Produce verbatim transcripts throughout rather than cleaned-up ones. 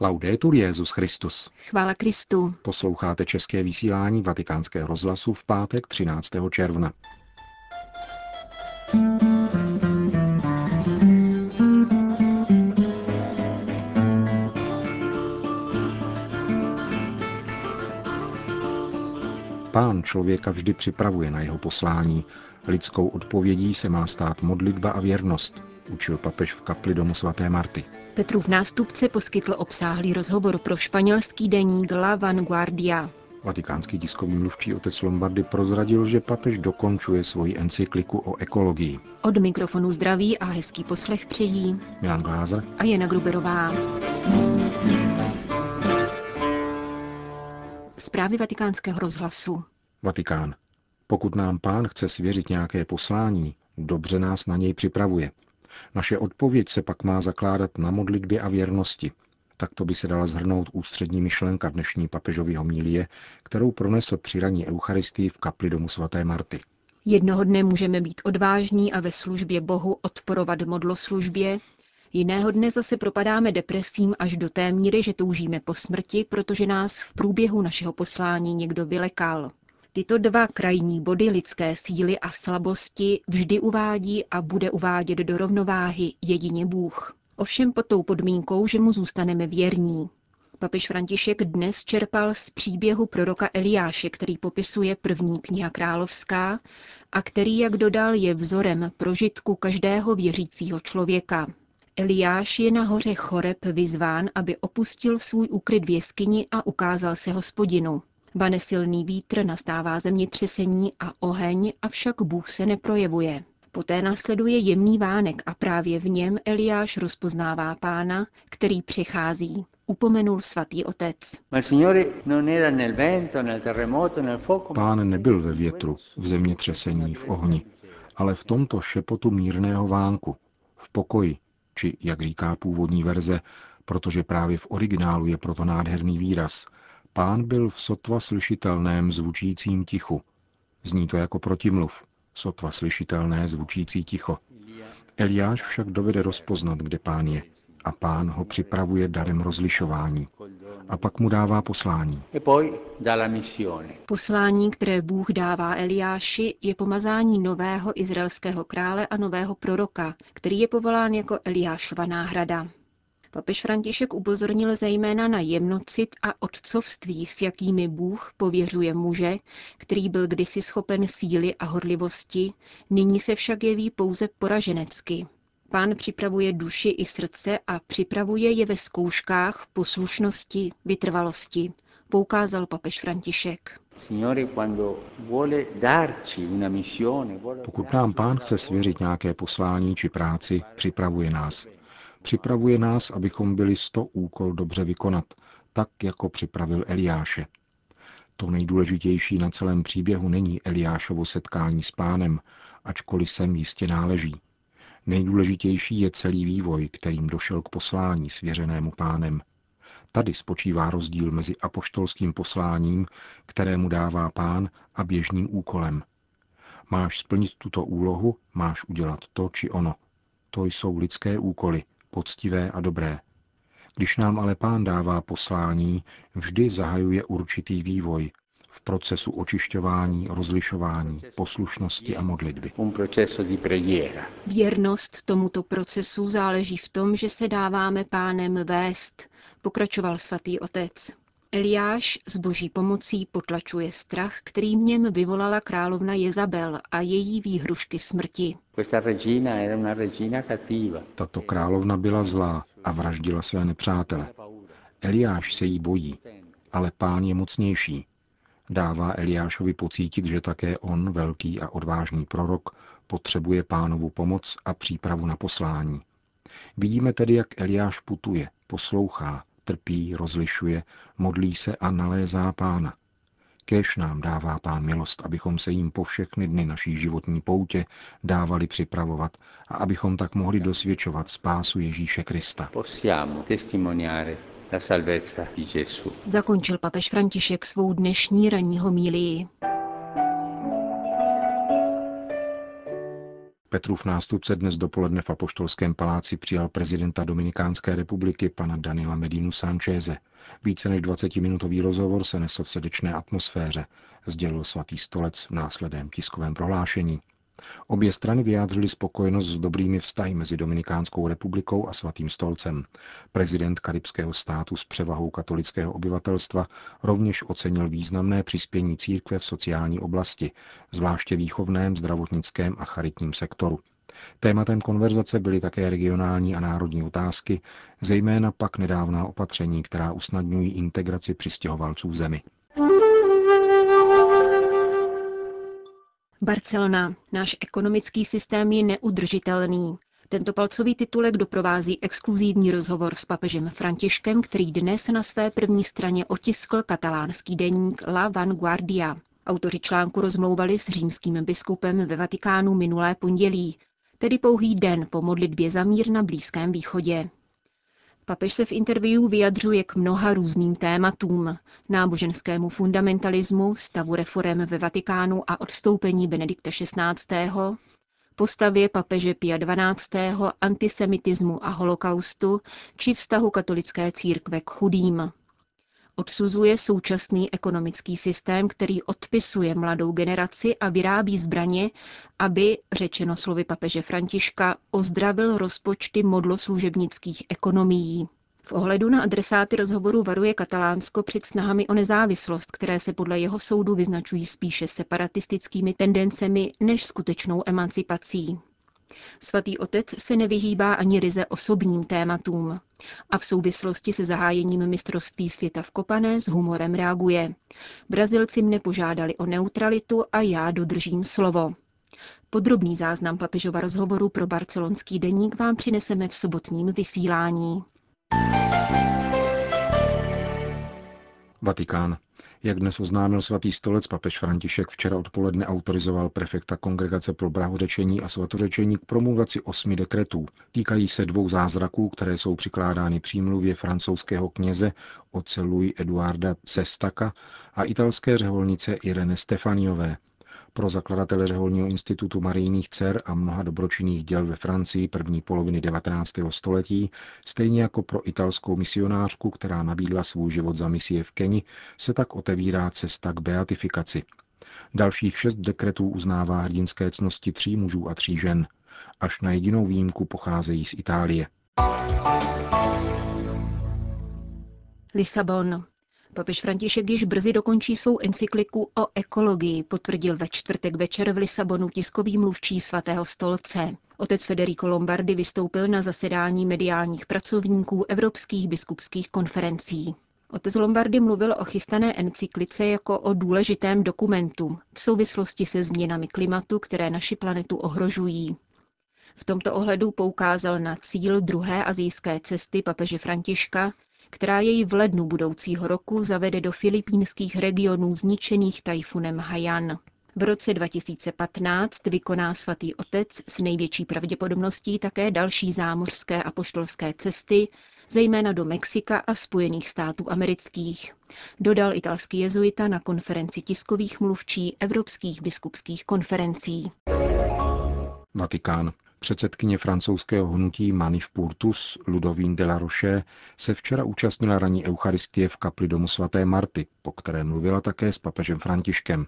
Laudetur Jesus Christus. Chvála Kristu. Posloucháte české vysílání Vatikánského rozhlasu v pátek třináctého června. Pán člověka vždy připravuje na jeho poslání. Lidskou odpovědí se má stát modlitba a věrnost, učil papež v kapli domu svaté Marty. Petrův nástupce poskytl obsáhlý rozhovor pro španělský deník La Vanguardia. Vatikánský tiskový mluvčí otec Lombardi prozradil, že papež dokončuje svoji encykliku o ekologii. Od mikrofonu zdraví a hezký poslech přejí Milan Glázer a Jana Gruberová. Zprávy Vatikánského rozhlasu. Vatikán. Pokud nám Pán chce svěřit nějaké poslání, dobře nás na něj připravuje. Naše odpověď se pak má zakládat na modlitbě a věrnosti. Takto by se dala shrnout ústřední myšlenka dnešní papežovy homilie, kterou pronesl při ranní eucharistii v kapli domu svaté Marty. Jednoho dne můžeme být odvážní a ve službě Bohu odporovat modloslužbě, jiného dne zase propadáme depresím až do té míry, že toužíme po smrti, protože nás v průběhu našeho poslání někdo vylekal. Tyto dva krajní body lidské síly a slabosti vždy uvádí a bude uvádět do rovnováhy jedině Bůh. Ovšem pod tou podmínkou, že mu zůstaneme věrní. Papež František dnes čerpal z příběhu proroka Eliáše, který popisuje první kniha královská a který, jak dodal, je vzorem prožitku každého věřícího člověka. Eliáš je na hoře Choreb vyzván, aby opustil svůj úkryt v jeskyni a ukázal se Hospodinu. Vane silný vítr, nastává zemětřesení a oheň, avšak Bůh se neprojevuje. Poté následuje jemný vánek a právě v něm Eliáš rozpoznává Pána, který přichází, upomenul svatý otec. Pán nebyl ve větru, v zemětřesení, v ohni, ale v tomto šepotu mírného vánku, v pokoji, či, jak říká původní verze, protože právě v originálu je proto nádherný výraz, Pán byl v sotva slyšitelném zvučícím tichu. Zní to jako protimluv. Sotva slyšitelné zvučící ticho. Eliáš však dovede rozpoznat, kde Pán je. A Pán ho připravuje darem rozlišování. A pak mu dává poslání. Poslání, které Bůh dává Eliáši, je pomazání nového izraelského krále a nového proroka, který je povolán jako Eliášova náhrada. Papež František upozornil zejména na jemnocit a otcovství, s jakými Bůh pověřuje muže, který byl kdysi schopen síly a horlivosti, nyní se však jeví pouze poraženecky. Pán připravuje duši i srdce a připravuje je ve zkouškách poslušnosti, vytrvalosti, poukázal papež František. Pokud nám Pán chce svěřit nějaké poslání či práci, připravuje nás. Připravuje nás, abychom byli sto úkol dobře vykonat, tak jako připravil Eliáše. To nejdůležitější na celém příběhu není Eliášovo setkání s Pánem, ačkoliv sem jistě náleží. Nejdůležitější je celý vývoj, kterým došel k poslání svěřenému Pánem. Tady spočívá rozdíl mezi apoštolským posláním, kterému dává Pán, a běžným úkolem. Máš splnit tuto úlohu, máš udělat to či ono. To jsou lidské úkoly, poctivé a dobré. Když nám ale Pán dává poslání, vždy zahajuje určitý vývoj v procesu očišťování, rozlišování, poslušnosti a modlitby. Věrnost tomuto procesu záleží v tom, že se dáváme Pánem vést, pokračoval svatý otec. Eliáš s boží pomocí potlačuje strach, který v něm vyvolala královna Jezabel a její výhrušky smrti. Tato královna byla zlá a vraždila své nepřátele. Eliáš se jí bojí, ale Pán je mocnější. Dává Eliášovi pocítit, že také on, velký a odvážný prorok, potřebuje Pánovu pomoc a přípravu na poslání. Vidíme tedy, jak Eliáš putuje, poslouchá, trpí, rozlišuje, modlí se a nalézá Pána. Kéž nám dává Pán milost, abychom se jim po všechny dny naší životní poutě dávali připravovat a abychom tak mohli dosvědčovat spásu Ježíše Krista. Zakončil papež František svou dnešní ranní homílii. Petrův nástupce dnes dopoledne v Apoštolském paláci přijal prezidenta Dominikánské republiky pana Daniela Medinu Sáncheze. Více než dvacetiminutový rozhovor se nesl v srdečné atmosféře, sdělil svatý stolec v následném tiskovém prohlášení. Obě strany vyjádřily spokojenost s dobrými vztahy mezi Dominikánskou republikou a svatým stolcem. Prezident karibského státu s převahou katolického obyvatelstva rovněž ocenil významné přispění církve v sociální oblasti, zvláště výchovném, zdravotnickém a charitním sektoru. Tématem konverzace byly také regionální a národní otázky, zejména pak nedávná opatření, která usnadňují integraci přistěhovalců v zemi. Barcelona. Náš ekonomický systém je neudržitelný. Tento palcový titulek doprovází exkluzivní rozhovor s papežem Františkem, který dnes na své první straně otiskl katalánský deník La Vanguardia. Autoři článku rozmlouvali s římským biskupem ve Vatikánu minulé pondělí, tedy pouhý den po modlitbě za mír na Blízkém východě. Papež se v interview vyjadřuje k mnoha různým tématům. Náboženskému fundamentalismu, stavu reforem ve Vatikánu a odstoupení Benedikta šestnáctého, postavě papeže Pia dvanáctého, antisemitismu a holokaustu, či vztahu katolické církve k chudým. Odsuzuje současný ekonomický systém, který odpisuje mladou generaci a vyrábí zbraně, aby, řečeno slovy papeže Františka, ozdravil rozpočty modloslužebnických ekonomií. V ohledu na adresáty rozhovoru varuje Katalánsko před snahami o nezávislost, které se podle jeho soudu vyznačují spíše separatistickými tendencemi než skutečnou emancipací. Svatý otec se nevyhýbá ani ryze osobním tématům a v souvislosti se zahájením mistrovství světa v Kopané s humorem reaguje. Brazilci mne požádali o neutralitu a já dodržím slovo. Podrobný záznam papežova rozhovoru pro barcelonský deník vám přineseme v sobotním vysílání. Vatikán. Jak dnes oznámil svatý stolec, papež František včera odpoledne autorizoval prefekta Kongregace pro blahořečení a svatořečení k promulgaci osmi dekretů. Týkají se dvou zázraků, které jsou přikládány přímluvě francouzského kněze otce Louis Eduarda Cestaka a italské řeholnice Irene Stefaniové. Pro zakladatele řeholního institutu Marijných dcer a mnoha dobročinných děl ve Francii první poloviny devatenáctého století, stejně jako pro italskou misionářku, která nabídla svůj život za misie v Keni, se tak otevírá cesta k beatifikaci. Dalších šest dekretů uznává hrdinské ctnosti tří mužů a tří žen. Až na jedinou výjimku pocházejí z Itálie. Lisabon. Papež František již brzy dokončí svou encykliku o ekologii, potvrdil ve čtvrtek večer v Lisabonu tiskový mluvčí svatého stolce. Otec Federico Lombardi vystoupil na zasedání mediálních pracovníků evropských biskupských konferencí. Otec Lombardi mluvil o chystané encyklice jako o důležitém dokumentu v souvislosti se změnami klimatu, které naši planetu ohrožují. V tomto ohledu poukázal na cíl druhé asijské cesty papeže Františka, která jej v lednu budoucího roku zavede do filipínských regionů zničených tajfunem Haiyan. V roce dva tisíce patnáct vykoná svatý otec s největší pravděpodobností také další zámořské apoštolské cesty, zejména do Mexika a Spojených států amerických, dodal italský jezuita na konferenci tiskových mluvčí evropských biskupských konferencí. Vatikán. Předsedkyně francouzského hnutí Manif Purtus, Ludovine de la Roche, se včera účastnila ranní eucharistie v kapli domu svaté Marty, po které mluvila také s papežem Františkem,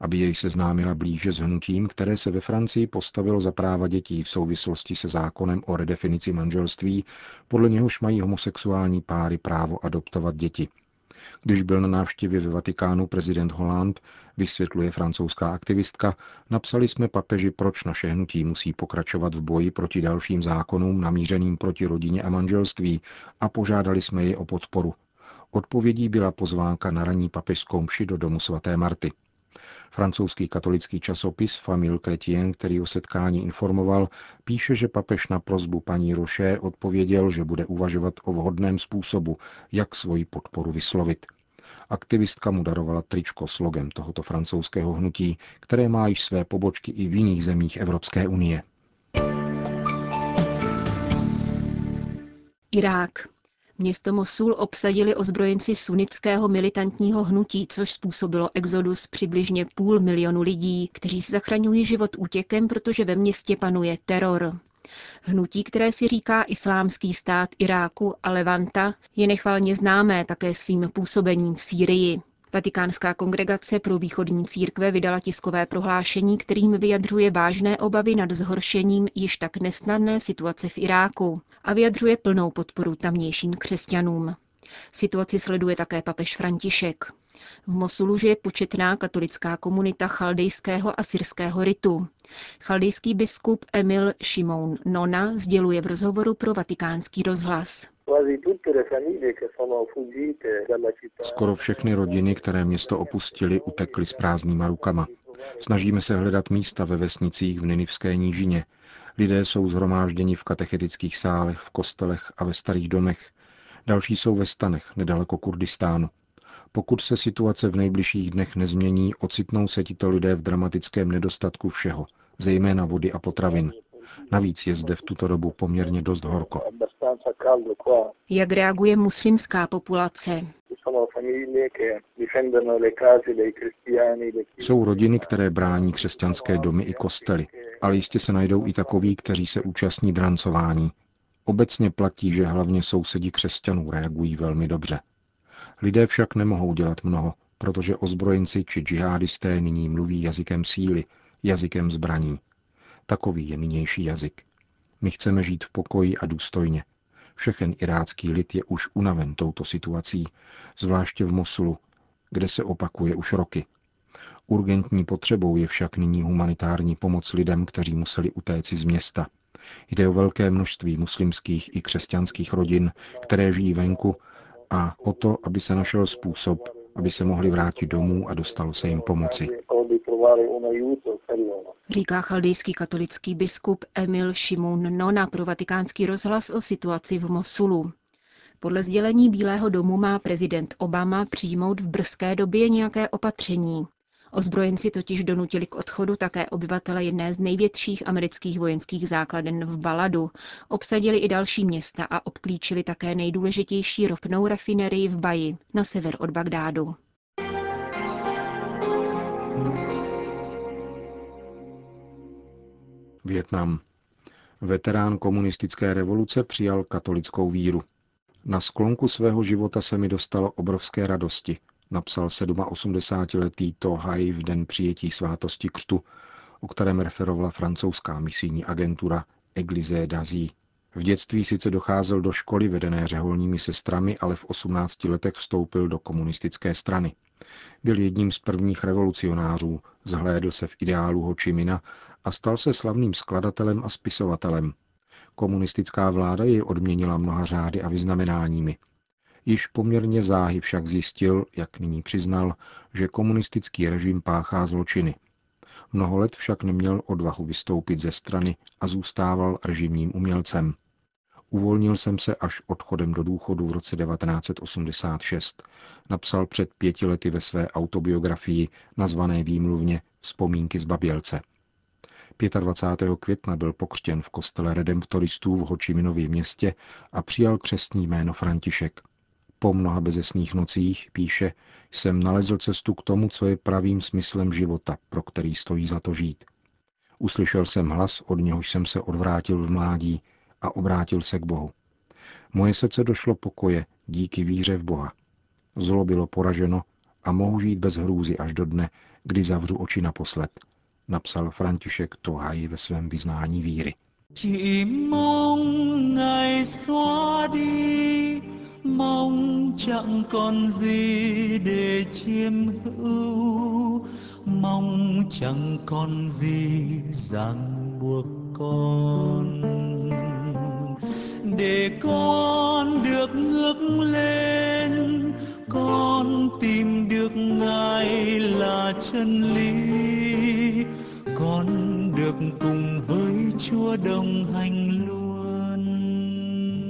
aby jej seznámila blíže s hnutím, které se ve Francii postavilo za práva dětí v souvislosti se zákonem o redefinici manželství, podle něhož mají homosexuální páry právo adoptovat děti. Když byl na návštěvě ve Vatikánu prezident Hollande, vysvětluje francouzská aktivistka, napsali jsme papeži, proč naše hnutí musí pokračovat v boji proti dalším zákonům namířeným proti rodině a manželství a požádali jsme je o podporu. Odpovědí byla pozvánka na ranní papežskou mši do domu svaté Marty. Francouzský katolický časopis Famille Chrétienne, který o setkání informoval, píše, že papež na prosbu paní Roche odpověděl, že bude uvažovat o vhodném způsobu, jak svoji podporu vyslovit. Aktivistka mu darovala tričko s logem tohoto francouzského hnutí, které má již své pobočky i v jiných zemích Evropské unie. Irák. Město Mosul obsadili ozbrojenci sunnického militantního hnutí, což způsobilo exodus přibližně půl milionu lidí, kteří zachraňují život útěkem, protože ve městě panuje teror. Hnutí, které si říká Islámský stát Iráku a Levanta, je nechvalně známé také svým působením v Sýrii. Vatikánská kongregace pro východní církve vydala tiskové prohlášení, kterým vyjadřuje vážné obavy nad zhoršením již tak nesnadné situace v Iráku a vyjadřuje plnou podporu tamnějším křesťanům. Situaci sleduje také papež František. V Mosulu žije početná katolická komunita chaldejského a syrského ritu. Chaldejský biskup Emil Šimoun Nona sděluje v rozhovoru pro Vatikánský rozhlas. Skoro všechny rodiny, které město opustili, utekly s prázdnýma rukama. Snažíme se hledat místa ve vesnicích v Ninivské nížině. Lidé jsou shromážděni v katechetických sálech, v kostelech a ve starých domech. Další jsou ve stanech, nedaleko Kurdistánu. Pokud se situace v nejbližších dnech nezmění, ocitnou se tito lidé v dramatickém nedostatku všeho, zejména vody a potravin. Navíc je zde v tuto dobu poměrně dost horko. Jak reaguje muslimská populace? Jsou rodiny, které brání křesťanské domy i kostely, ale jistě se najdou i takoví, kteří se účastní drancování. Obecně platí, že hlavně sousedi křesťanů reagují velmi dobře. Lidé však nemohou dělat mnoho, protože ozbrojenci či džihadisté nyní mluví jazykem síly, jazykem zbraní. Takový je nynější jazyk. My chceme žít v pokoji a důstojně. Všechen irácký lid je už unaven touto situací, zvláště v Mosulu, kde se opakuje už roky. Urgentní potřebou je však nyní humanitární pomoc lidem, kteří museli utéci z města. Jde o velké množství muslimských i křesťanských rodin, které žijí venku, a o to, aby se našel způsob, aby se mohli vrátit domů a dostalo se jim pomoci. Říká chaldejský katolický biskup Emil Šimoun Nona pro Vatikánský rozhlas o situaci v Mosulu. Podle sdělení Bílého domu má prezident Obama přijmout v brzké době nějaké opatření. Ozbrojenci totiž donutili k odchodu také obyvatele jedné z největších amerických vojenských základen v Baladu. Obsadili i další města a obklíčili také nejdůležitější ropnou rafinerii v Baji na sever od Bagdádu. Vietnam. Veterán komunistické revoluce přijal katolickou víru. Na sklonku svého života se mi dostalo obrovské radosti, napsal osmdesátisedmiletý Toháj v den přijetí svátosti křtu, o kterém referovala francouzská misijní agentura Eglise d'Asie. V dětství sice docházel do školy vedené řeholními sestrami, ale v osmnácti letech vstoupil do komunistické strany. Byl jedním z prvních revolucionářů, zhlédl se v ideálu Ho Či Mina a stal se slavným skladatelem a spisovatelem. Komunistická vláda jej odměnila mnoha řády a vyznamenáními. Již poměrně záhy však zjistil, jak nyní přiznal, že komunistický režim páchá zločiny. Mnoho let však neměl odvahu vystoupit ze strany a zůstával režimním umělcem. Uvolnil jsem se až odchodem do důchodu v roce devatenáct set osmdesát šest, napsal před pěti lety ve své autobiografii nazvané výmluvně Vzpomínky z Babělce. dvacátého pátého května byl pokřtěn v kostele redemptoristů v Ho Či Minově městě a přijal křestní jméno František. Po mnoha bezesných nocích, píše, jsem nalezl cestu k tomu, co je pravým smyslem života, pro který stojí za to žít. Uslyšel jsem hlas, od něhož jsem se odvrátil v mládí a obrátil se k Bohu. Moje srdce došlo pokoje díky víře v Boha. Zlo bylo poraženo a mohu žít bez hrůzy až do dne, kdy zavřu oči naposled, napsal František Toháji ve svém vyznání víry. Mong chẳng còn gì để chiêm hữu, mong chẳng còn gì ràng buộc con, để con được ngước lên, con tìm được Ngài là chân lý, con được cùng với Chúa đồng hành luôn.